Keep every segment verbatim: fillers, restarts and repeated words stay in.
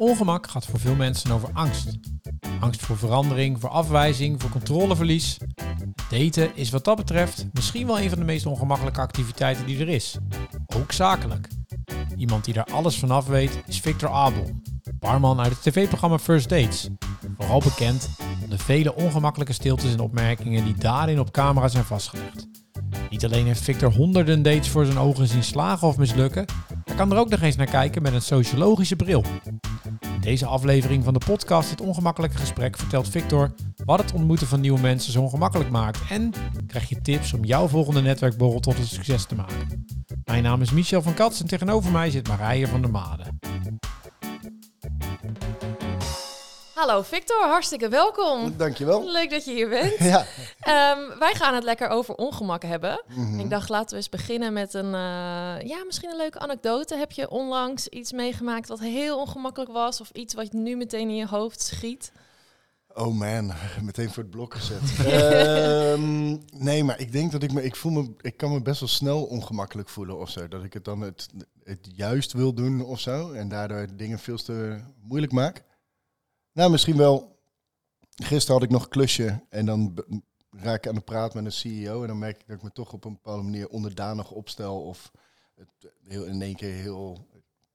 Ongemak gaat voor veel mensen over angst. Angst voor verandering, voor afwijzing, voor controleverlies. Daten is wat dat betreft misschien wel een van de meest ongemakkelijke activiteiten die er is. Ook zakelijk. Iemand die daar alles van af weet is Victor Abel, barman uit het tv-programma First Dates. Vooral bekend om de vele ongemakkelijke stiltes en opmerkingen die daarin op camera zijn vastgelegd. Niet alleen heeft Victor honderden dates voor zijn ogen zien slagen of mislukken, hij kan er ook nog eens naar kijken met een sociologische bril. In deze aflevering van de podcast Het Ongemakkelijke Gesprek vertelt Victor wat het ontmoeten van nieuwe mensen zo ongemakkelijk maakt en krijg je tips om jouw volgende netwerkborrel tot een succes te maken. Mijn naam is Michel van Kats en tegenover mij zit Marije van der Maden. Hallo Victor, hartstikke welkom. Dankjewel. Leuk dat je hier bent. Ja. Um, wij gaan het lekker over ongemak hebben. Mm-hmm. Ik dacht, laten we eens beginnen met een, uh, ja, misschien een leuke anekdote. Heb je onlangs iets meegemaakt wat heel ongemakkelijk was? Of iets wat nu meteen in je hoofd schiet? Oh man, meteen voor het blok gezet. um, nee, maar ik denk dat ik me, ik voel me, ik kan me best wel snel ongemakkelijk voelen of zo. Dat ik het dan het, het juist wil doen of zo. En daardoor dingen veel te moeilijk maak. Nou, misschien wel. Gisteren had ik nog een klusje en dan b- raak ik aan de praat met een C E O en dan merk ik dat ik me toch op een bepaalde manier onderdanig opstel of het heel in één keer heel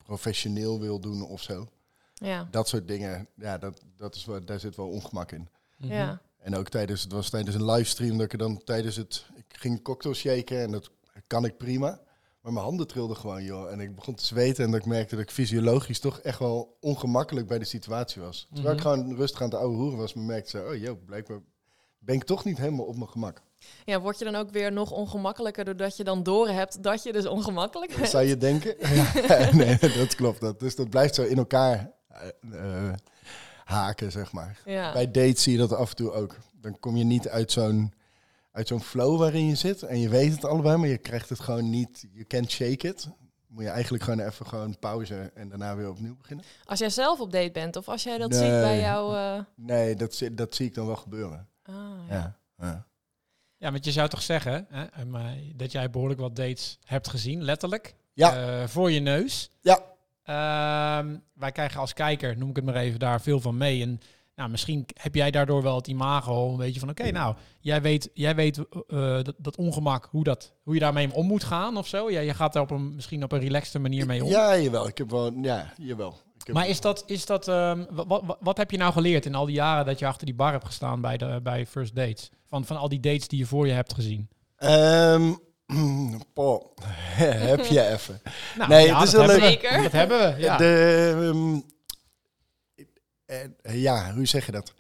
professioneel wil doen of zo. Ja. Dat soort dingen, ja, dat, dat is waar, daar zit wel ongemak in. Mm-hmm. Ja. En ook tijdens, het was tijdens een livestream dat ik dan tijdens het, ik ging cocktail shaken en dat kan ik prima. Maar mijn handen trilden gewoon, joh. En ik begon te zweten en dat ik merkte dat ik fysiologisch toch echt wel ongemakkelijk bij de situatie was. Terwijl mm-hmm. ik gewoon rustig aan het oude hoeren was, merkte ik, oh joh, blijkbaar ben ik toch niet helemaal op mijn gemak. Ja, word je dan ook weer nog ongemakkelijker doordat je dan doorhebt dat je dus ongemakkelijk bent? Dat zou je denken. Nee, dat klopt. Dat. Dus dat blijft zo in elkaar uh, haken, zeg maar. Ja. Bij dates zie je dat af en toe ook. Dan kom je niet uit zo'n... Uit zo'n flow waarin je zit. En je weet het allebei, maar je krijgt het gewoon niet. You can't shake it. Moet je eigenlijk gewoon even gewoon pauze en daarna weer opnieuw beginnen. Als jij zelf op date bent of als jij dat nee. ziet bij jou... Uh... Nee, dat, dat zie ik dan wel gebeuren. Ah, ja. Ja, ja. ja, want je zou toch zeggen hè, dat jij behoorlijk wat dates hebt gezien, letterlijk. Ja. Uh, voor je neus. Ja. Uh, wij krijgen als kijker, noem ik het maar even, daar veel van mee. En nou, misschien heb jij daardoor wel het imago een beetje van... oké, okay, nou, jij weet, jij weet uh, dat, dat ongemak, hoe, dat, hoe je daarmee om moet gaan of zo. Ja, je gaat daar op een, misschien op een relaxte manier mee om. Ja, jawel. Ik heb wel, ja, jawel. Ik heb maar is dat... Is dat um, wat, wat, wat heb je nou geleerd in al die jaren dat je achter die bar hebt gestaan bij, de, bij First Dates? Van, van al die dates die je voor je hebt gezien? Um, Paul, heb je even. Nou, nee, ja, het is dat, hebben we. dat hebben we. Ja. De... Um, En, ja, hoe zeg je dat?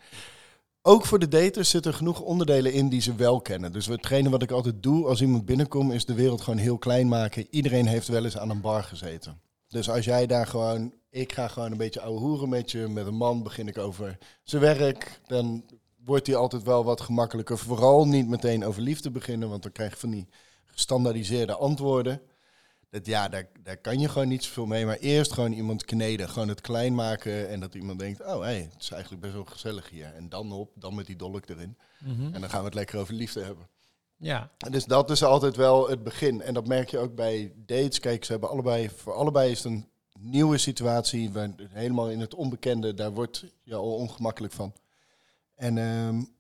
Ook voor de daters zitten er genoeg onderdelen in die ze wel kennen. Dus hetgene wat ik altijd doe als iemand binnenkomt, is de wereld gewoon heel klein maken. Iedereen heeft wel eens aan een bar gezeten. Dus als jij daar gewoon... Ik ga gewoon een beetje ouwe hoeren met je. Met een man begin ik over zijn werk. Dan wordt die altijd wel wat gemakkelijker. Vooral niet meteen over liefde beginnen, want dan krijg je van die gestandaardiseerde antwoorden. Ja, daar, daar kan je gewoon niet zoveel mee. Maar eerst gewoon iemand kneden. Gewoon het klein maken. En dat iemand denkt, oh hé, hey, het is eigenlijk best wel gezellig hier. En dan op, dan met die dolk erin. Mm-hmm. En dan gaan we het lekker over liefde hebben. Ja. En dus dat is altijd wel het begin. En dat merk je ook bij dates. Kijk, ze hebben allebei, voor allebei is het een nieuwe situatie. Helemaal in het onbekende, daar word je al ongemakkelijk van. En um,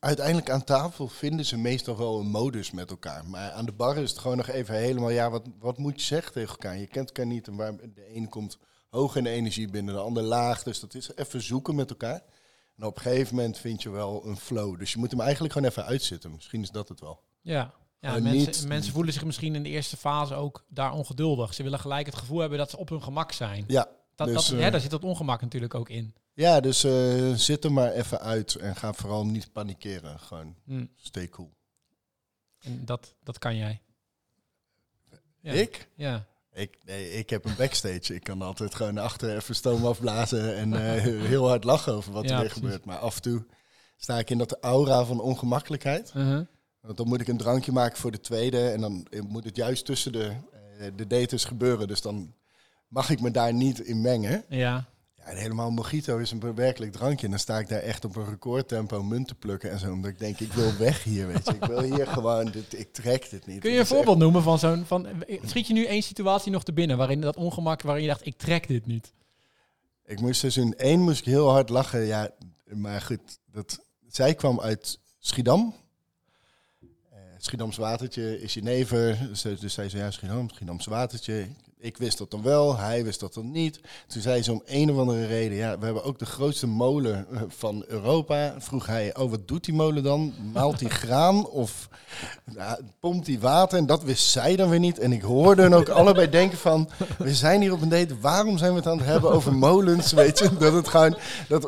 uiteindelijk aan tafel vinden ze meestal wel een modus met elkaar. Maar aan de bar is het gewoon nog even helemaal... Ja, wat, wat moet je zeggen tegen elkaar? Je kent elkaar niet. En waar de een komt hoog in de energie binnen, de ander laag. Dus dat is even zoeken met elkaar. En op een gegeven moment vind je wel een flow. Dus je moet hem eigenlijk gewoon even uitzitten. Misschien is dat het wel. Ja, ja mensen, niet... mensen voelen zich misschien in de eerste fase ook daar ongeduldig. Ze willen gelijk het gevoel hebben dat ze op hun gemak zijn. Ja. Dat, dus, dat, uh, ja, daar zit dat ongemak natuurlijk ook in. Ja, dus uh, zit er maar even uit en ga vooral niet panikeren. Gewoon mm. stay cool. En dat, dat kan jij? Ja. Ik? Ja. Ik, nee, ik heb een backstage. Ik kan altijd gewoon achter even stoom afblazen en uh, heel hard lachen over wat ja, er weer gebeurt. Maar af en toe sta ik in dat aura van ongemakkelijkheid. Uh-huh. Want dan moet ik een drankje maken voor de tweede en dan moet het juist tussen de, uh, de daters gebeuren. Dus dan mag ik me daar niet in mengen. Ja. En helemaal mojito is een werkelijk drankje. En dan sta ik daar echt op een recordtempo munt te plukken en zo. Omdat ik denk, ik wil weg hier, weet je. Ik wil hier gewoon, dit, ik trek dit niet. Kun je een voorbeeld echt... noemen van zo'n... Van, schiet je nu één situatie nog te binnen waarin dat ongemak, waarin je dacht, ik trek dit niet? Ik moest seizoen één moest ik heel hard lachen. Ja, maar goed, dat, zij kwam uit Schiedam. Uh, Schiedams Watertje is je never. Dus, dus zij zei, ja, Schiedam, Schiedams Watertje. Ik wist dat dan wel, hij wist dat dan niet. Toen zei ze om een of andere reden... ja, we hebben ook de grootste molen van Europa. Vroeg hij, oh, wat doet die molen dan? Maalt die graan of nou, pompt die water? En dat wist zij dan weer niet. En ik hoorde hen ook allebei denken van... we zijn hier op een date, waarom zijn we het aan het hebben over molens? Weet je, dat het gewoon... dat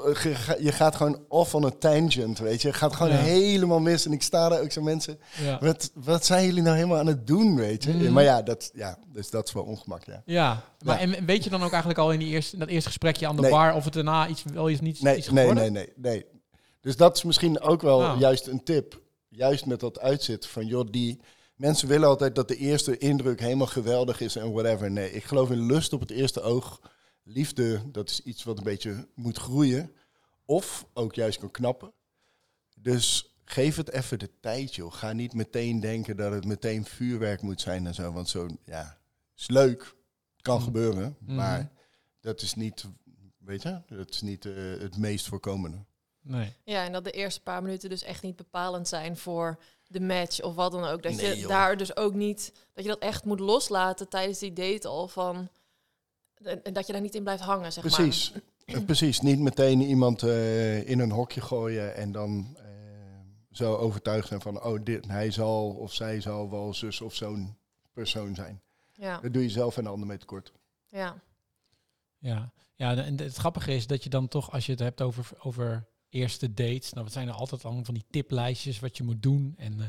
je gaat gewoon off on a tangent, weet je. Je gaat gewoon ja. helemaal mis. En ik sta daar ook zo mensen... Ja. Wat, wat zijn jullie nou helemaal aan het doen, weet je? Mm. Maar ja, dat, ja, dus dat is wel ongemak. Ja. ja, maar ja. En weet je dan ook eigenlijk al in die eerste, dat eerste gesprekje aan de nee. bar of het daarna iets wel is niet nee, iets geworden? Nee, nee, nee, nee. Dus dat is misschien ook wel nou. juist een tip. Juist met dat uitzit van joh, die mensen willen altijd dat de eerste indruk helemaal geweldig is en whatever. Nee, ik geloof in lust op het eerste oog. Liefde, dat is iets wat een beetje moet groeien. Of ook juist kan knappen. Dus... geef het even de tijd, joh. Ga niet meteen denken dat het meteen vuurwerk moet zijn en zo. Want zo, ja... is leuk, kan mm. gebeuren, maar mm. dat is niet, weet je, dat is niet uh, het meest voorkomende. Nee. Ja, en dat de eerste paar minuten dus echt niet bepalend zijn voor de match of wat dan ook. Dat nee, je joh. daar dus ook niet, dat je dat echt moet loslaten tijdens die date al van, en dat je daar niet in blijft hangen, zeg Precies. maar. Precies, Precies. Niet meteen iemand uh, in een hokje gooien en dan uh, zo overtuigd zijn van, oh, dit, hij zal of zij zal wel zus of zo'n persoon zijn. Ja. Dat doe je zelf en de ander mee tekort. Ja. Ja, ja, en het grappige is dat je dan toch, als je het hebt over, over eerste dates... nou, wat zijn er altijd allemaal van die tiplijstjes wat je moet doen... en uh,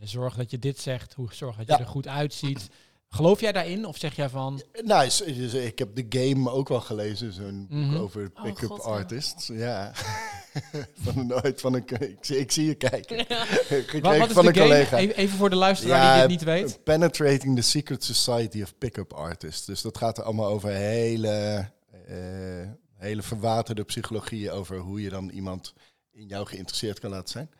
zorg dat je dit zegt, hoe zorg dat je ja. er goed uitziet. Geloof jij daarin of zeg jij van... Nou, ik heb The Game ook wel gelezen, zo'n mm-hmm. boek over pick-up oh, God, artists. Ja. ja. Van een, uit, van een, ik, zie, ik zie je kijken. Ja. Wat, wat is van een collega. Even voor de luisteraar ja, die dit niet weet. Penetrating the Secret Society of Pick-up Artists. Dus dat gaat er allemaal over hele, uh, hele verwaterde psychologieën... over hoe je dan iemand in jou geïnteresseerd kan laten zijn.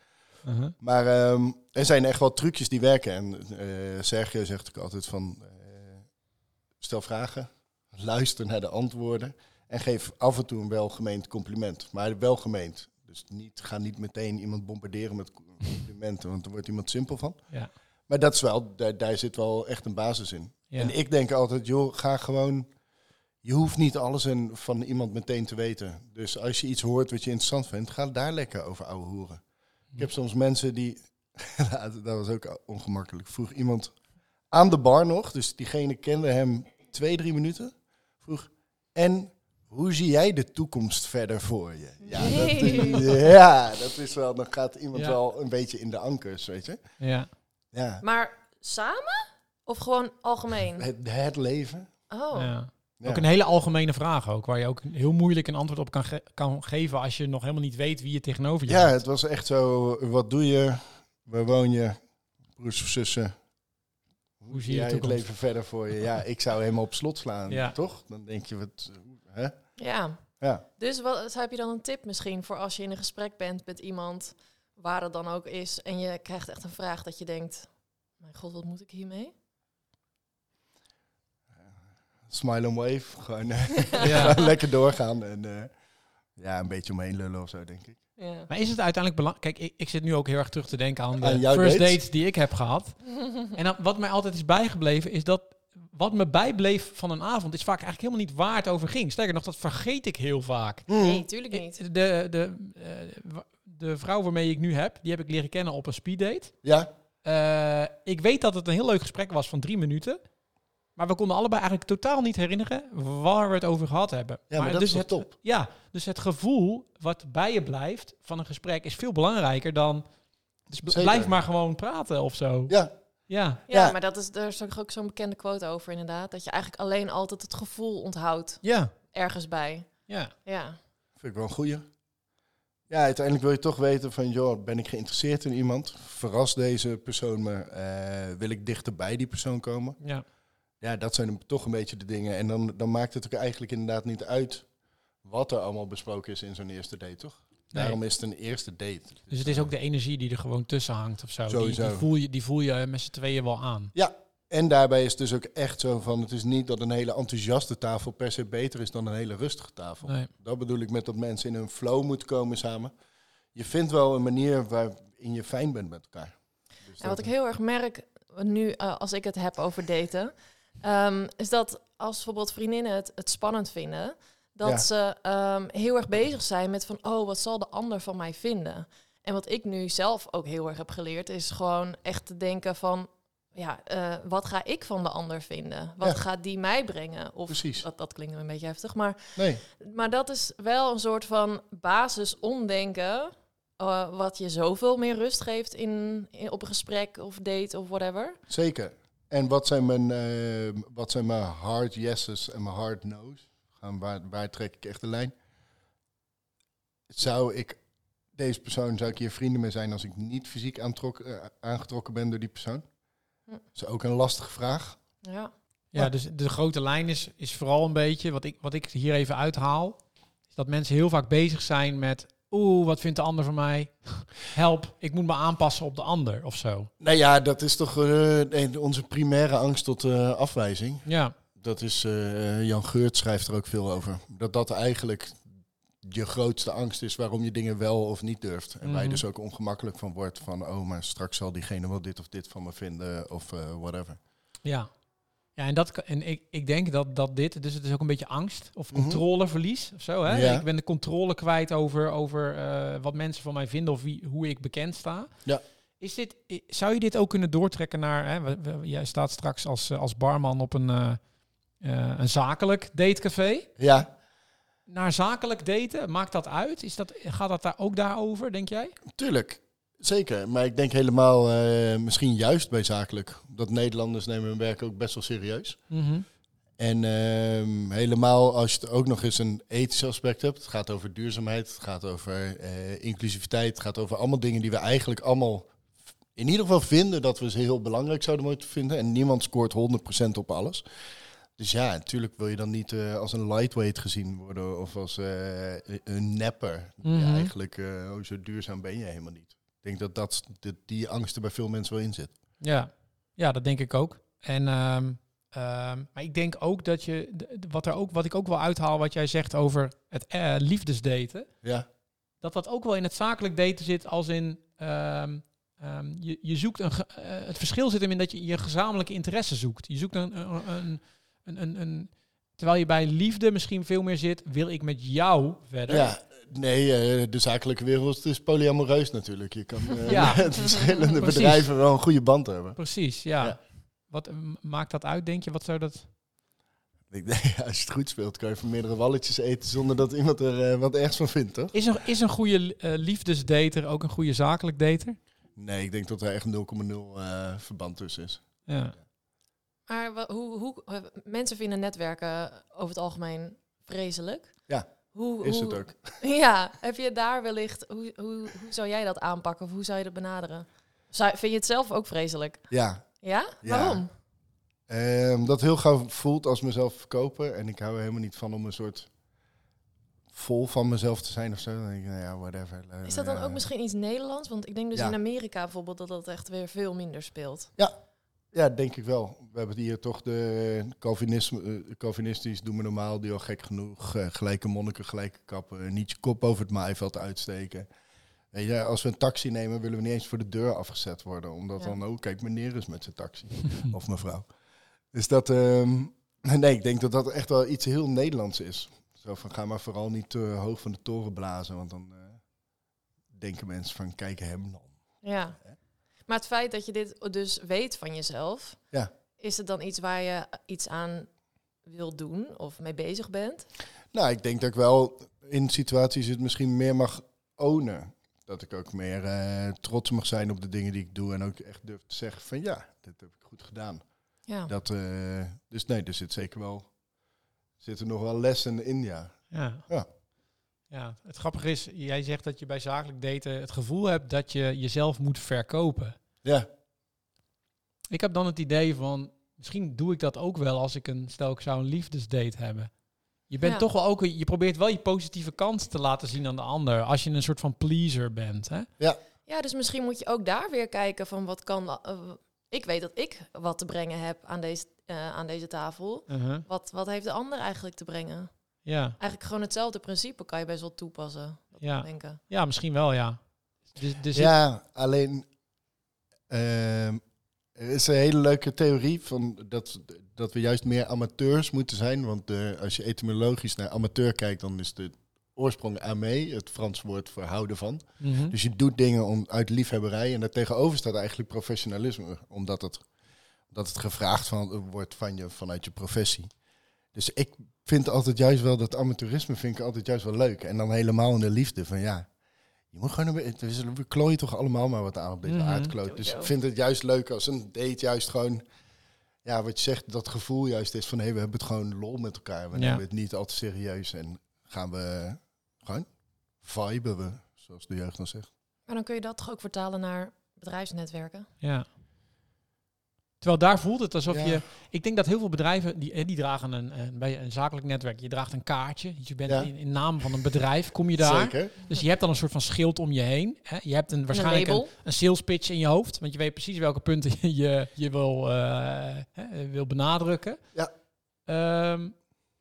Uh-huh. Maar um, er zijn echt wel trucjes die werken. En uh, Sergio zegt ook altijd van... Uh, stel vragen, luister naar de antwoorden... en geef af en toe een welgemeend compliment. Maar welgemeend. Dus niet, ga niet meteen iemand bombarderen met complimenten. Want er wordt iemand simpel van. Ja. Maar dat is wel, daar, daar zit wel echt een basis in. Ja. En ik denk altijd, joh, ga gewoon... Je hoeft niet alles en van iemand meteen te weten. Dus als je iets hoort wat je interessant vindt... ga daar lekker over ouwe hoeren. Hm. Ik heb soms mensen die... dat was ook ongemakkelijk. Vroeg iemand aan de bar nog. Dus diegene kende hem twee, drie minuten. Vroeg, en... hoe zie jij de toekomst verder voor je? Ja, nee. dat, ja, dat is wel... Dan gaat iemand ja. wel een beetje in de ankers, weet je? Ja. ja. Maar samen? Of gewoon algemeen? Het, het leven. Oh. Ja. Ja. Ook een hele algemene vraag ook. Waar je ook heel moeilijk een antwoord op kan, ge- kan geven... als je nog helemaal niet weet wie je tegenover je ja, hebt. Ja, het was echt zo... Wat doe je? Waar woon je? Broers of zussen? Hoe, hoe zie je het toekomst? Leven verder voor je? Ja, ik zou helemaal op slot slaan, ja. toch? Dan denk je... wat. Hè? Ja. ja, dus wat heb je dan een tip misschien voor als je in een gesprek bent met iemand, waar het dan ook is, en je krijgt echt een vraag dat je denkt, mijn god, wat moet ik hiermee? Smile and wave, gewoon ja. lekker doorgaan en uh, ja, een beetje omheen lullen of zo, denk ik. Ja. Maar is het uiteindelijk belangrijk... Kijk, ik, ik zit nu ook heel erg terug te denken aan de aan first dates? dates die ik heb gehad. En dan, wat mij altijd is bijgebleven is dat... Wat me bijbleef van een avond is vaak eigenlijk helemaal niet waar het over ging. Sterker nog, dat vergeet ik heel vaak. Nee, tuurlijk niet. De, de, de, de vrouw waarmee ik nu heb, die heb ik leren kennen op een speeddate. Ja. Uh, ik weet dat het een heel leuk gesprek was van drie minuten. Maar we konden allebei eigenlijk totaal niet herinneren waar we het over gehad hebben. Ja, maar, maar dat dus is het, top. Ja, dus het gevoel wat bij je blijft van een gesprek is veel belangrijker dan... Dus Zeker. blijf maar gewoon praten of zo. Ja. Ja. ja, ja, maar dat is, er is ook zo'n bekende quote over inderdaad. Dat je eigenlijk alleen altijd het gevoel onthoudt ja. ergens bij. Ja. ja, vind ik wel een goeie. Ja, uiteindelijk wil je toch weten van... joh, ben ik geïnteresseerd in iemand? Verrast deze persoon me? Uh, wil ik dichter bij die persoon komen? Ja, ja, dat zijn toch een beetje de dingen. En dan, dan maakt het ook eigenlijk inderdaad niet uit... wat er allemaal besproken is in zo'n eerste date, toch? Nee. Daarom is het een eerste date. Dus, dus het is ook de energie die er gewoon tussen hangt of zo. Die, die, voel je, die voel je met z'n tweeën wel aan. Ja, En daarbij is het dus ook echt zo van, het is niet dat een hele enthousiaste tafel per se beter is dan een hele rustige tafel. Nee. Dat bedoel ik met dat mensen in hun flow moeten komen samen. Je vindt wel een manier waarin je fijn bent met elkaar. Dus ja, wat ik heel erg merk nu uh, als ik het heb over daten, um, is dat als bijvoorbeeld vriendinnen het, het spannend vinden, dat ja. ze um, heel erg bezig zijn met van, oh, wat zal de ander van mij vinden? En wat ik nu zelf ook heel erg heb geleerd, is gewoon echt te denken van, ja, uh, wat ga ik van de ander vinden? Wat ja. gaat die mij brengen? Of, precies. Dat, dat klinkt een beetje heftig, maar, nee. maar dat is wel een soort van basis omdenken, uh, wat je zoveel meer rust geeft in, in op een gesprek of date of whatever. Zeker. En wat zijn mijn, uh, wat zijn mijn hard yeses en mijn hard no's? Gaan, waar, waar trek ik echt de lijn? Zou ik deze persoon, zou ik hier vrienden mee zijn als ik niet fysiek aantrok, uh, aangetrokken ben door die persoon? Dat is ook een lastige vraag. Ja, ja, dus de grote lijn is, is vooral een beetje, wat ik, wat ik hier even uithaal, is dat mensen heel vaak bezig zijn met, oeh, wat vindt de ander van mij? Help, ik moet me aanpassen op de ander of zo. Nou ja, dat is toch uh, onze primaire angst tot uh, afwijzing. Ja. Dat is, uh, Jan Geurt schrijft er ook veel over. Dat dat eigenlijk je grootste angst is waarom je dingen wel of niet durft. En mm-hmm. waar je dus ook ongemakkelijk van wordt van, oh, maar straks zal diegene wel dit of dit van me vinden of uh, whatever. Ja, ja, en, dat, en ik, ik denk dat, dat dit, dus het is ook een beetje angst of controleverlies of zo. Hè? Ja. Ik ben de controle kwijt over, over uh, wat mensen van mij vinden of wie, hoe ik bekend sta. Ja. Is dit, zou je dit ook kunnen doortrekken naar, hè, jij staat straks als, als barman op een, uh, uh, een zakelijk datecafé. Ja. Naar zakelijk daten, maakt dat uit? Is dat, gaat dat daar ook daarover, denk jij? Tuurlijk, zeker. Maar ik denk helemaal, uh, misschien juist bij zakelijk. Dat Nederlanders nemen hun werk ook best wel serieus. Mm-hmm. En uh, helemaal als je het ook nog eens een ethisch aspect hebt. Het gaat over duurzaamheid, het gaat over uh, inclusiviteit. Het gaat over allemaal dingen die we eigenlijk allemaal in ieder geval vinden dat we ze heel belangrijk zouden moeten vinden. En niemand scoort honderd procent op alles. Dus ja, natuurlijk wil je dan niet uh, als een lightweight gezien worden of als uh, een nepper. Mm-hmm. Ja, eigenlijk, uh, oh, zo duurzaam ben je helemaal niet. Ik denk dat, dat, dat die angst er bij veel mensen wel in zit. Ja, ja, dat denk ik ook. En, um, um, maar ik denk ook dat je, wat, er ook, wat ik ook wel uithaal wat jij zegt over het uh, liefdesdaten. Ja. Dat dat ook wel in het zakelijk daten zit als in, um, um, je, je zoekt een, ge- uh, het verschil zit hem in dat je je gezamenlijke interesse zoekt. Je zoekt een... een, een Een, een, een, terwijl je bij liefde misschien veel meer zit, wil ik met jou verder. Ja, nee, de zakelijke wereld is polyamoreus natuurlijk. Je kan ja, met verschillende precies. bedrijven wel een goede band hebben. Precies, ja. ja. Wat maakt dat uit, denk je? Wat zou dat... Ik denk, als je het goed speelt, kan je van meerdere walletjes eten zonder dat iemand er uh, wat ergs van vindt, toch? Is een, is een goede uh, liefdesdater ook een goede zakelijk dater? Nee, ik denk dat er echt nul komma nul uh, verband tussen is. Ja. Maar w- hoe, hoe uh, mensen vinden netwerken over het algemeen vreselijk. Ja, hoe, is hoe, het ook. Ja, heb je daar wellicht... Hoe, hoe, hoe zou jij dat aanpakken? Of hoe zou je dat benaderen? Zou, vind je het zelf ook vreselijk? Ja. Ja? ja. Waarom? Um, dat heel gauw voelt als mezelf verkopen. En ik hou er helemaal niet van om een soort... vol van mezelf te zijn of zo. Dan denk ik, nou ja, whatever. Is dat dan ja. ook misschien iets Nederlands? Want ik denk dus ja. in Amerika bijvoorbeeld... dat dat echt weer veel minder speelt. Ja. Ja, denk ik wel. We hebben hier toch de Calvinisme, Calvinistisch doen we normaal, die al gek genoeg. Uh, gelijke monniken, gelijke kappen. Niet je kop over het maaiveld uitsteken. Weet je, als we een taxi nemen, willen we niet eens voor de deur afgezet worden. Omdat ja. dan, oh kijk, meneer is met zijn taxi. Of mevrouw. Dus dat, um, nee, ik denk dat dat echt wel iets heel Nederlands is. Zo van, ga maar vooral niet te hoog van de toren blazen. Want dan uh, denken mensen van, kijk hem dan. Ja. Maar het feit dat je dit dus weet van jezelf, ja. is het dan iets waar je iets aan wil doen of mee bezig bent? Nou, ik denk dat ik wel in situaties het misschien meer mag ownen. Dat ik ook meer uh, trots mag zijn op de dingen die ik doe en ook echt durf te zeggen van ja, dit heb ik goed gedaan. Ja. Dat, uh, dus nee, er zit zeker wel, zitten nog wel lessen in, ja. Ja. ja. Ja, het grappige is, jij zegt dat je bij zakelijk daten het gevoel hebt dat je jezelf moet verkopen. Ja. Ik heb dan het idee van, misschien doe ik dat ook wel als ik een, stel ik zou een liefdesdate hebben. Je bent ja. toch wel ook, je probeert wel je positieve kant te laten zien aan de ander, als je een soort van pleaser bent, hè? Ja. Ja, dus misschien moet je ook daar weer kijken van wat kan, uh, ik weet dat ik wat te brengen heb aan deze, uh, aan deze tafel. Uh-huh. Wat, wat heeft de ander eigenlijk te brengen? Ja. Eigenlijk gewoon hetzelfde principe kan je best wel toepassen. Ja, denken. Ja, misschien wel, ja. Dus, dus ja, ik... alleen... Uh, er is een hele leuke theorie van dat, dat we juist meer amateurs moeten zijn. Want de, als je etymologisch naar amateur kijkt, dan is de oorsprong amé, het Frans woord voor houden van. Mm-hmm. Dus je doet dingen om, uit liefhebberij. En daartegenover staat eigenlijk professionalisme. Omdat het, omdat het gevraagd van, wordt van je vanuit je professie. Dus ik vind altijd juist wel dat amateurisme vind ik altijd juist wel leuk. En dan helemaal in de liefde van ja... Je moet gewoon een beetje, we klooien toch allemaal maar wat aan op deze mm-hmm. aardkloot. Dus ik vind het juist leuk als een date juist gewoon... Ja, wat je zegt, dat gevoel juist is van... Hé, hey, we hebben het gewoon lol met elkaar. We ja. nemen het niet al te serieus. En gaan we gewoon viben we, zoals de jeugd dan zegt. Maar dan kun je dat toch ook vertalen naar bedrijfsnetwerken? Ja. Terwijl daar voelt het alsof ja. je... Ik denk dat heel veel bedrijven, die, die dragen een, een, bij een zakelijk netwerk. Je draagt een kaartje. Je bent ja. in, in naam van een bedrijf, kom je daar. Zeker. Dus je hebt dan een soort van schild om je heen. Hè? Je hebt een, waarschijnlijk een, een, een sales pitch in je hoofd. Want je weet precies welke punten je, je wil, uh, hè, wil benadrukken. Ja. Um,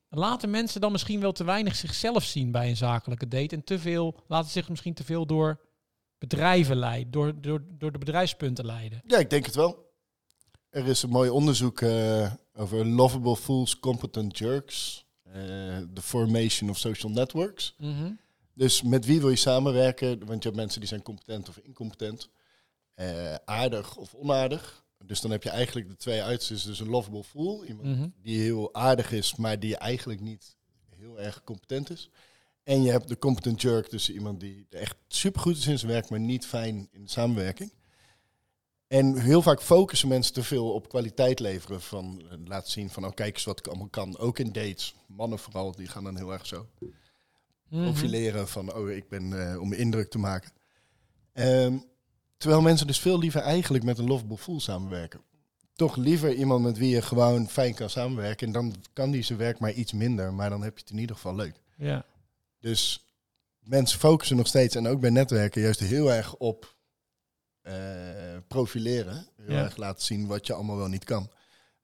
laten mensen dan misschien wel te weinig zichzelf zien bij een zakelijke date. En te veel, laten zich misschien te veel door bedrijven leiden. Door, door, door de bedrijfspunten leiden. Ja, ik denk het wel. Er is een mooi onderzoek uh, over Lovable Fools, Competent Jerks. De uh, formation of social networks. Mm-hmm. Dus met wie wil je samenwerken? Want je hebt mensen die zijn competent of incompetent. Uh, aardig of onaardig. Dus dan heb je eigenlijk de twee uitersten. Dus een lovable fool. Iemand mm-hmm. die heel aardig is, maar die eigenlijk niet heel erg competent is. En je hebt de competent jerk. Dus iemand die echt supergoed is in zijn werk, maar niet fijn in de samenwerking. En heel vaak focussen mensen te veel op kwaliteit leveren. Van laten zien van, oh, kijk eens wat ik allemaal kan. Ook in dates. Mannen vooral, die gaan dan heel erg zo mm-hmm. profileren van, oh, ik ben uh, om indruk te maken. Um, terwijl mensen dus veel liever eigenlijk met een lovable fool samenwerken. Toch liever iemand met wie je gewoon fijn kan samenwerken. En dan kan die zijn werk maar iets minder. Maar dan heb je het in ieder geval leuk. Ja. Dus mensen focussen nog steeds, en ook bij netwerken, juist heel erg op... Uh, profileren, heel ja. erg laten zien wat je allemaal wel niet kan.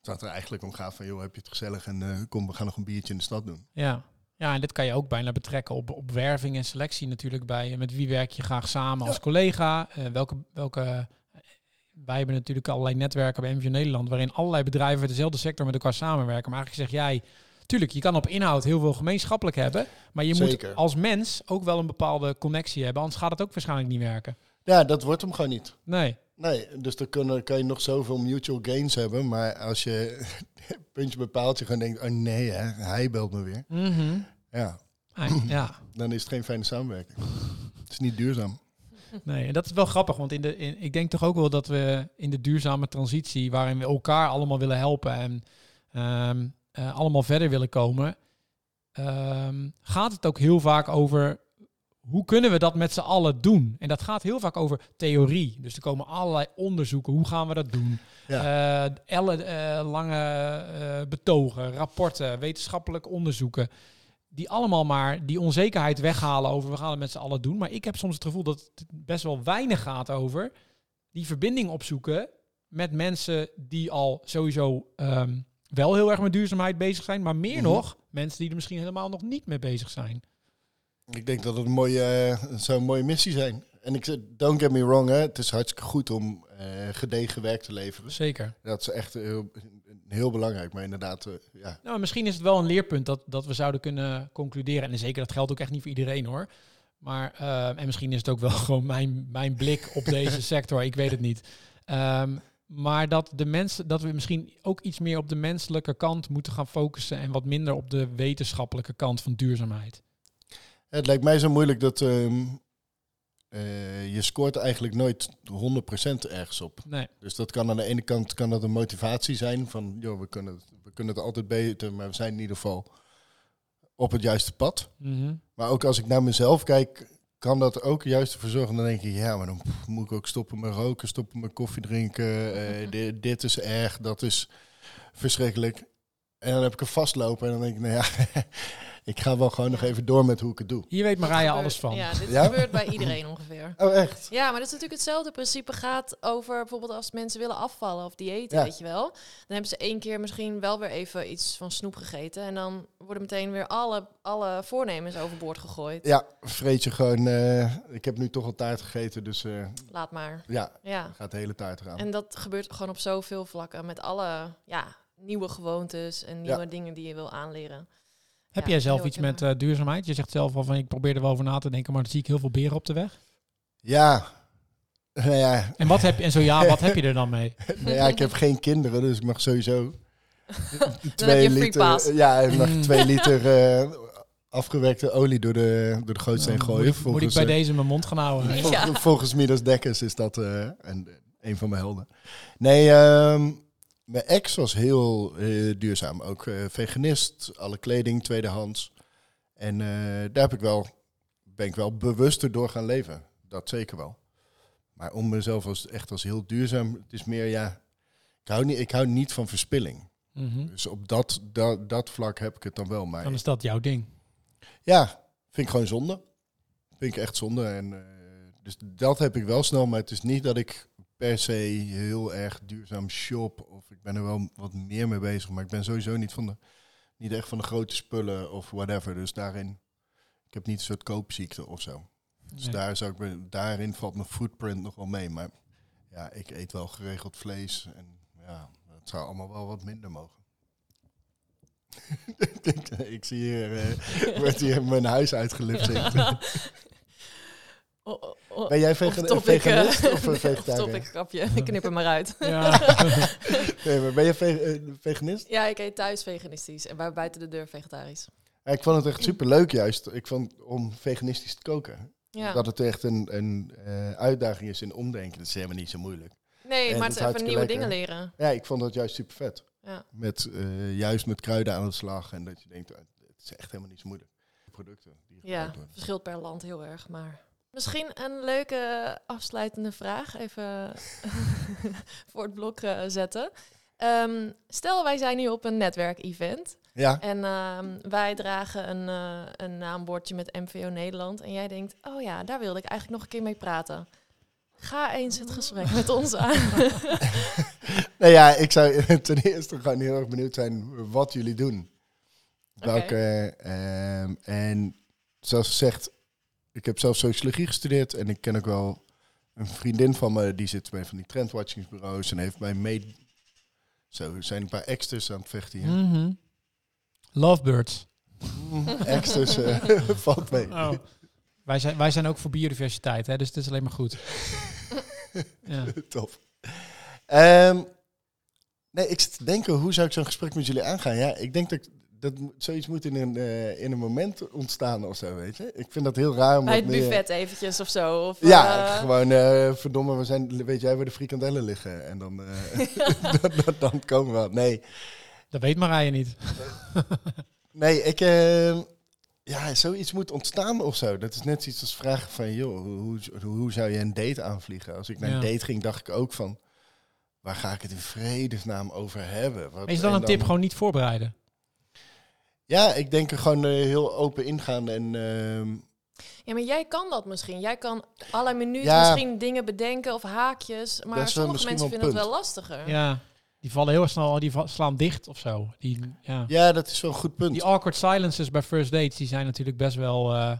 Dat er eigenlijk om gaat van, joh, heb je het gezellig en uh, kom, we gaan nog een biertje in de stad doen. Ja, ja, en dit kan je ook bijna betrekken op, op werving en selectie natuurlijk bij, met wie werk je graag samen als ja. collega, uh, welke, welke... Wij hebben natuurlijk allerlei netwerken bij M V O Nederland, waarin allerlei bedrijven uit dezelfde sector met elkaar samenwerken. Maar eigenlijk zeg jij, tuurlijk, je kan op inhoud heel veel gemeenschappelijk hebben, maar je Zeker. moet als mens ook wel een bepaalde connectie hebben, anders gaat het ook waarschijnlijk niet werken. Ja, dat wordt hem gewoon niet. Nee. Nee, dus dan kunnen, kan je nog zoveel mutual gains hebben. Maar als je puntje bepaalt, je gewoon denkt, oh nee, hè, hij belt me weer. Mm-hmm. Ja. I- ja. Dan is het geen fijne samenwerking. Het is niet duurzaam. Nee, en dat is wel grappig. Want in de, in, ik denk toch ook wel dat we in de duurzame transitie, waarin we elkaar allemaal willen helpen en um, uh, allemaal verder willen komen, um, gaat het ook heel vaak over... Hoe kunnen we dat met z'n allen doen? En dat gaat heel vaak over theorie. Dus er komen allerlei onderzoeken. Hoe gaan we dat doen? Ja. Uh, elle, uh, lange uh, betogen, rapporten, wetenschappelijk onderzoeken. Die allemaal maar die onzekerheid weghalen over we gaan het met z'n allen doen. Maar ik heb soms het gevoel dat het best wel weinig gaat over die verbinding opzoeken met mensen die al sowieso um, wel heel erg met duurzaamheid bezig zijn. Maar meer mm-hmm. nog, mensen die er misschien helemaal nog niet mee bezig zijn. Ik denk dat het een mooie, uh, zou een mooie missie zijn. En ik zeg, don't get me wrong, hè, het is hartstikke goed om uh, gedegen werk te leveren. Zeker. Dat is echt heel, heel belangrijk, maar inderdaad, uh, ja. Nou, misschien is het wel een leerpunt dat, dat we zouden kunnen concluderen. En zeker, dat geldt ook echt niet voor iedereen, hoor. Maar, uh, en misschien is het ook wel gewoon mijn, mijn blik op deze sector, ik weet het niet. Um, maar dat, de mensen, dat we misschien ook iets meer op de menselijke kant moeten gaan focussen en wat minder op de wetenschappelijke kant van duurzaamheid. Het lijkt mij zo moeilijk dat um, uh, je scoort eigenlijk nooit honderd procent ergens op. Nee. Dus dat kan aan de ene kant kan dat een motivatie zijn van, joh, we kunnen, we kunnen het altijd beter, maar we zijn in ieder geval op het juiste pad. Mm-hmm. Maar ook als ik naar mezelf kijk, kan dat ook juist ervoor zorgen. Dan denk je, ja, maar dan moet ik ook stoppen met roken, stoppen met koffie drinken. Uh, dit, dit is erg, dat is verschrikkelijk. En dan heb ik er vastlopen en dan denk ik, nou ja... Ik ga wel gewoon nog even door met hoe ik het doe. Hier weet Marije alles van. Ja, dit ja? gebeurt bij iedereen ongeveer. Oh, echt? Ja, maar dat is natuurlijk hetzelfde principe gaat over bijvoorbeeld als mensen willen afvallen of diëten, ja. weet je wel. Dan hebben ze één keer misschien wel weer even iets van snoep gegeten. En dan worden meteen weer alle, alle voornemens overboord gegooid. Ja, vreet je gewoon, uh, ik heb nu toch al taart gegeten, dus... Uh, Laat maar. Ja, ja, gaat de hele taart eraan. En dat gebeurt gewoon op zoveel vlakken met alle ja, nieuwe gewoontes en nieuwe ja. dingen die je wil aanleren. Heb ja, jij zelf iets met uh, duurzaamheid? Je zegt zelf al van, ik probeer er wel over na te denken, maar dan zie ik heel veel beren op de weg. Ja. Nou ja. En, wat heb, en zo ja, wat heb je er dan mee? Nou ja, ik heb geen kinderen, dus ik mag sowieso twee liter, ja, ik mag twee liter uh, afgewerkte olie door de, door de gootsteen nou, gooien. Moet ik, volgens, moet ik bij uh, deze mijn mond gaan houden? Vol, ja. Volgens Midas Dekkers is dat uh, een, een van mijn helden. Nee, um, mijn ex was heel uh, duurzaam. Ook uh, veganist, alle kleding, tweedehands. En uh, daar heb ik wel, ben ik wel bewuster door gaan leven. Dat zeker wel. Maar om mezelf als, echt als heel duurzaam... Het is meer, ja... Ik hou niet, ik hou niet van verspilling. Mm-hmm. Dus op dat, dat, dat vlak heb ik het dan wel. Maar dan is dat jouw ding. Ja, vind ik gewoon zonde. Vind ik echt zonde. En, uh, dus dat heb ik wel snel. Maar het is niet dat ik... per se heel erg duurzaam shop. Of ik ben er wel wat meer mee bezig. Maar ik ben sowieso niet van de niet echt van de grote spullen of whatever. Dus daarin, ik heb niet een soort koopziekte of zo. Dus nee. daar zou ik, daarin valt mijn footprint nog wel mee. Maar ja, ik eet wel geregeld vlees. En ja, dat zou allemaal wel wat minder mogen. ik, ik zie hier, uh, wordt hier mijn huis uitgelift. O, o, ben jij vega- of veganist ik, uh, of een vegetariër? Stop ik grapje, ik knip hem maar uit. Ja. Nee, maar ben je ve- uh, veganist? Ja, ik eet thuis veganistisch en bij buiten de deur vegetarisch. Ja, ik vond het echt superleuk juist. Ik vond om veganistisch te koken. Ja. Dat het echt een, een uh, uitdaging is in omdenken. Dat is helemaal niet zo moeilijk. Nee, en maar het is even nieuwe lekker. Dingen leren. Ja, ik vond dat juist super vet. Ja. Met, uh, juist met kruiden aan de slag en dat je denkt, uh, het is echt helemaal niet zo moeilijk. Producten. Die ja, verschilt per land heel erg, maar... Misschien een leuke afsluitende vraag, even voor het blok uh, zetten. Um, stel, wij zijn nu op een netwerkevent. Ja. En um, wij dragen een, uh, een naambordje met M V O Nederland. En jij denkt, oh ja, daar wilde ik eigenlijk nog een keer mee praten. Ga eens het gesprek met ons aan. Nou ja, ik zou ten eerste gewoon heel erg benieuwd zijn wat jullie doen. Okay. Welke, um, en zoals gezegd... Ik heb zelf sociologie gestudeerd en ik ken ook wel een vriendin van me... die zit bij van die trendwatchingsbureaus en heeft mij mee... Zo, er zijn een paar extras aan het vechten hier. Mm-hmm. Lovebirds. Mm, extras uh, valt mee. Oh. Wij zijn, wij zijn ook voor biodiversiteit, hè, dus het is alleen maar goed. Ja. Top. Um, nee, ik zit te denken, hoe zou ik zo'n gesprek met jullie aangaan? Ja, ik denk dat... Dat, zoiets moet in een, uh, in een moment ontstaan of zo, weet je. Ik vind dat heel raar. Bij het buffet meer... eventjes of zo. Of ja, uh... gewoon, uh, verdomme, we zijn, weet jij waar de frikandellen liggen? En dan, uh, dan, dan, dan komen we aan. Nee. Dat weet Marije niet. Nee, ik... Uh, ja, zoiets moet ontstaan of zo. Dat is net iets als vragen van, joh, hoe, hoe, hoe zou je een date aanvliegen? Als ik naar ja. een date ging, dacht ik ook van, waar ga ik het in vredesnaam over hebben? Wat, is dan een dan... tip, gewoon niet voorbereiden? Ja, ik denk er gewoon uh, heel open ingaan en... Uh... Ja, maar jij kan dat misschien. Jij kan allerlei minuten ja, misschien dingen bedenken of haakjes. Maar sommige mensen vinden het wel lastiger. Ja, die vallen heel snel, die va- slaan dicht of zo. Die, ja. ja, dat is wel een goed punt. Die awkward silences bij First Dates, die zijn natuurlijk best wel... Uh...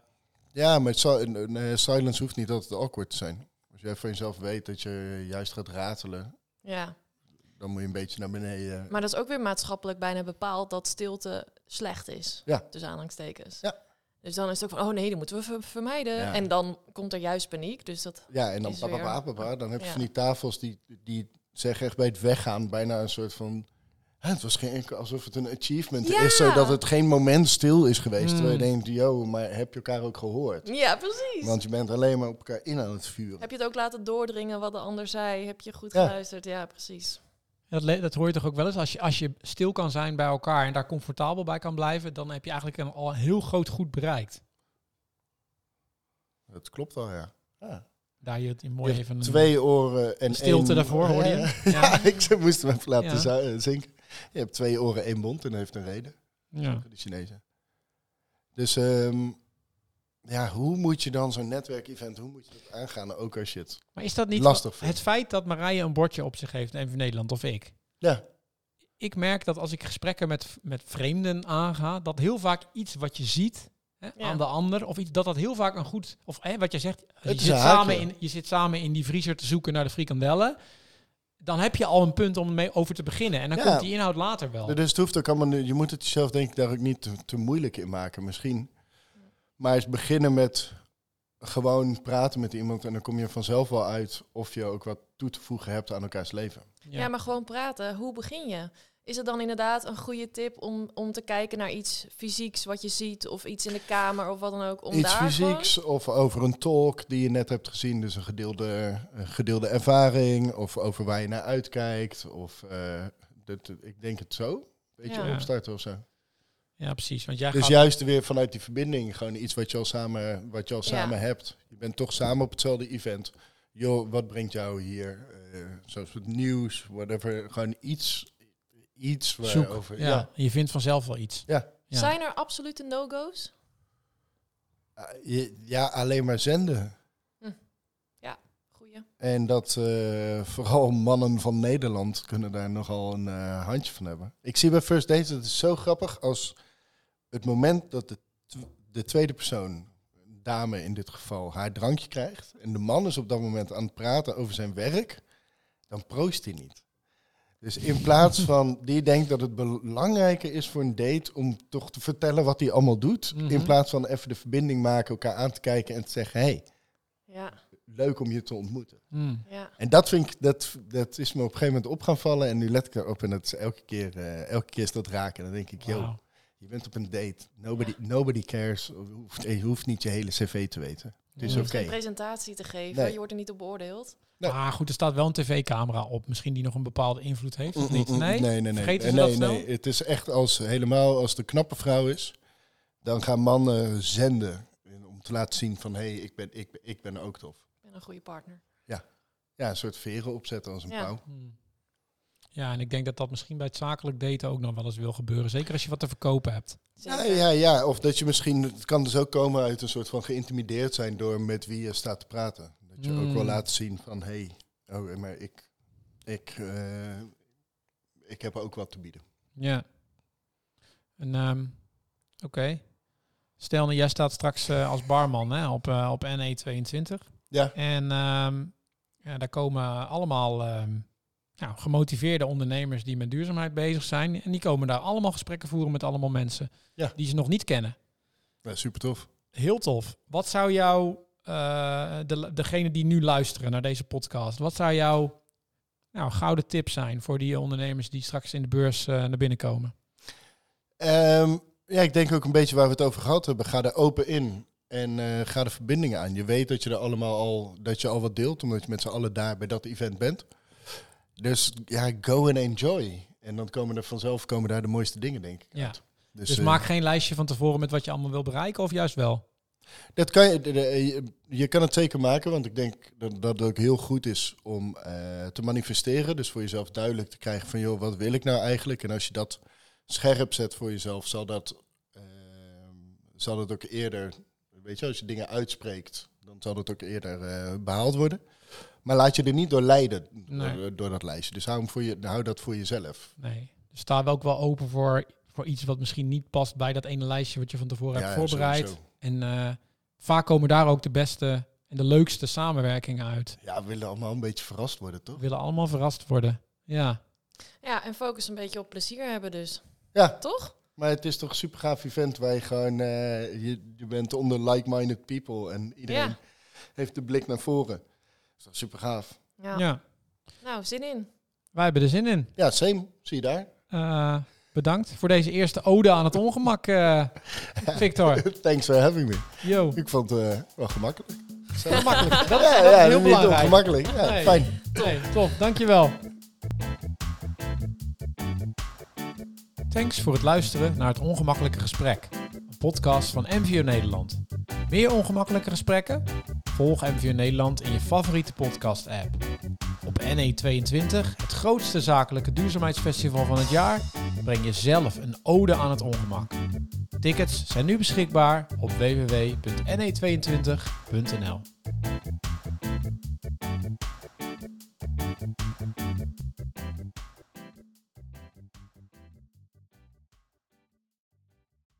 Ja, maar so- een, een silence hoeft niet altijd awkward te zijn. Als jij van jezelf weet dat je juist gaat ratelen... Ja. Dan moet je een beetje naar beneden. Maar dat is ook weer maatschappelijk bijna bepaald dat stilte slecht is. Ja. Tussen aanhalingstekens. Ja. Dus dan is het ook van, oh nee, dat moeten we ver- vermijden. Ja. En dan komt er juist paniek. Dus dat ja, en dan papa, papa, papa. Dan heb je ja. van die tafels die, die zeggen echt bij het weggaan bijna een soort van... Het was geen, alsof het een achievement ja. is, zodat het geen moment stil is geweest. Mm. Terwijl je denkt, yo, maar heb je elkaar ook gehoord? Ja, precies. Want je bent alleen maar op elkaar in aan het vuren. Heb je het ook laten doordringen wat de ander zei? Heb je goed ja. geluisterd? Ja, precies. Dat, le- dat hoor je toch ook wel eens? Als je, als je stil kan zijn bij elkaar en daar comfortabel bij kan blijven... dan heb je eigenlijk een, al een heel groot goed bereikt. Dat klopt wel, ja. ja. Daar je het in mooi je even... Twee een, oren en stilte één... daarvoor, hoor je? Ja, ja. ja ik moest hem even laten ja. zinken. Je hebt twee oren, één mond en heeft een reden. Ja. De Chinezen. Dus um, ja, hoe moet je dan zo'n netwerkevent, hoe moet je dat aangaan, ook als je het maar is dat niet lastig vindt? Het feit dat Marije een bordje op zich heeft, M V O Nederland of ik. Ja. Ik merk dat als ik gesprekken met, met vreemden aanga, dat heel vaak iets wat je ziet hè, ja. aan de ander, of iets dat dat heel vaak een goed, of hè, wat jij zegt, je zit, samen in, je zit samen in die vriezer te zoeken naar de frikandellen. Dan heb je al een punt om mee over te beginnen. En dan ja. komt die inhoud later wel. Dus het hoeft ook allemaal, je moet het jezelf denk ik daar ook niet te, te moeilijk in maken misschien. Maar eens beginnen met gewoon praten met iemand. En dan kom je vanzelf wel uit of je ook wat toe te voegen hebt aan elkaars leven. Ja, ja maar gewoon praten. Hoe begin je? Is het dan inderdaad een goede tip om, om te kijken naar iets fysieks wat je ziet... of iets in de kamer of wat dan ook? Om iets daar fysieks gewoon? Of over een talk die je net hebt gezien. Dus een gedeelde, een gedeelde ervaring of over waar je naar uitkijkt. Of uh, dat, ik denk het zo. Een beetje ja. opstarten of zo. Ja, precies. Want jij dus gaat juist weer vanuit die verbinding gewoon iets wat je al samen, wat je al ja. samen hebt. Je bent toch samen op hetzelfde event. Yo, wat brengt jou hier? Uh, Zo'n soort nieuws, whatever. Gewoon iets... Iets waarover. Ja, ja. Je vindt vanzelf wel iets. Ja. Ja. Zijn er absolute no-go's? Uh, ja, alleen maar zenden. Hm. Ja, goeie. En dat uh, vooral mannen van Nederland kunnen daar nogal een uh, handje van hebben. Ik zie bij First Dates, dat is zo grappig als het moment dat de, tw- de tweede persoon, dame in dit geval, haar drankje krijgt. En de man is op dat moment aan het praten over zijn werk. Dan proost hij niet. Dus in plaats van, die denkt dat het belangrijker is voor een date om toch te vertellen wat hij allemaal doet. Mm-hmm. In plaats van even de verbinding maken, elkaar aan te kijken en te zeggen, hé, hey, ja. leuk om je te ontmoeten. Mm. Ja. En dat vind ik, dat, dat is me op een gegeven moment op gaan vallen en nu let ik erop en dat is elke keer, uh, elke keer is dat raken. En dan denk ik, wow. joh, je bent op een date, nobody, ja. nobody cares, je hoeft, je hoeft niet je hele cv te weten. Het is oké. Je hoeft geen presentatie te geven, nee. je wordt er niet op beoordeeld. Nou, ah, goed, er staat wel een tv-camera op. Misschien die nog een bepaalde invloed heeft, of niet? Nee, nee, nee. nee. Vergeten ze nee, dat nee, nee. Het is echt als helemaal als de knappe vrouw is, dan gaan mannen zenden om te laten zien van, hé, hey, ik, ben, ik, ik ben ook tof. Ik ben een goede partner. Ja, ja een soort veren opzetten als een ja. pauw. Ja, en ik denk dat dat misschien bij het zakelijk daten ook nog wel eens wil gebeuren. Zeker als je wat te verkopen hebt. Ja, ja, ja. Of dat je misschien, het kan dus ook komen uit een soort van geïntimideerd zijn door met wie je staat te praten. Dat je ook wel laat zien van, hé, hey, oh, maar ik, ik, uh, ik heb ook wat te bieden. Ja. En um, oké. Okay. Stel, nou, jij staat straks uh, als barman hè, op, uh, op N E tweeëntwintig. Ja. En um, ja, daar komen allemaal um, nou, gemotiveerde ondernemers die met duurzaamheid bezig zijn. En die komen daar allemaal gesprekken voeren met allemaal mensen ja. die ze nog niet kennen. Ja, super tof. Heel tof. Wat zou jouw... Uh, de, degene die nu luisteren naar deze podcast. Wat zou jouw nou, gouden tip zijn voor die ondernemers die straks in de beurs uh, naar binnen komen? Um, ja, ik denk ook een beetje waar we het over gehad hebben. Ga er open in en uh, ga de verbindingen aan. Je weet dat je er allemaal al, dat je al wat deelt, omdat je met z'n allen daar bij dat event bent. Dus ja, go and enjoy. En dan komen er vanzelf komen daar de mooiste dingen, denk ik. Ja. Uit. Dus, dus uh, maak geen lijstje van tevoren met wat je allemaal wil bereiken, of juist wel? Dat kan je, je kan het zeker maken, want ik denk dat, dat het ook heel goed is om uh, te manifesteren. Dus voor jezelf duidelijk te krijgen van, joh, wat wil ik nou eigenlijk? En als je dat scherp zet voor jezelf, zal dat, uh, zal dat ook eerder, weet je, als je dingen uitspreekt, dan zal dat ook eerder uh, behaald worden. Maar laat je er niet door leiden, nee. door, door dat lijstje. Dus hou, hem voor je, hou dat voor jezelf. Nee, sta wel ook wel open voor... voor iets wat misschien niet past bij dat ene lijstje wat je van tevoren ja, hebt voorbereid. Sowieso. En uh, vaak komen daar ook de beste en de leukste samenwerkingen uit. Ja, we willen allemaal een beetje verrast worden, toch? We willen allemaal verrast worden, ja. Ja, en focus een beetje op plezier hebben dus. Ja. Toch? Maar het is toch een super gaaf event waar je gewoon... Uh, je, je bent onder like-minded people en iedereen ja. heeft de blik naar voren. Dat is toch super gaaf. Ja. ja. Nou, zin in. Wij hebben er zin in. Ja, same. Zie je daar. Uh, Bedankt voor deze eerste ode aan het ongemak, uh, Victor. Thanks for having me. Yo. Ik vond het uh, wel gemakkelijk. Wel gemakkelijk. Dat is ja, ja, heel belangrijk. Niet ongemakkelijk. Ja, nee. Fijn. Nee, top, dankjewel. Thanks voor het luisteren naar Het Ongemakkelijke Gesprek. Een podcast van M V O Nederland. Meer ongemakkelijke gesprekken? Volg M V O Nederland in je favoriete podcast-app. Op N E tweeëntwintig, het grootste zakelijke duurzaamheidsfestival van het jaar, breng je zelf een ode aan het ongemak. Tickets zijn nu beschikbaar op w w w punt n e twee en twintig punt n l.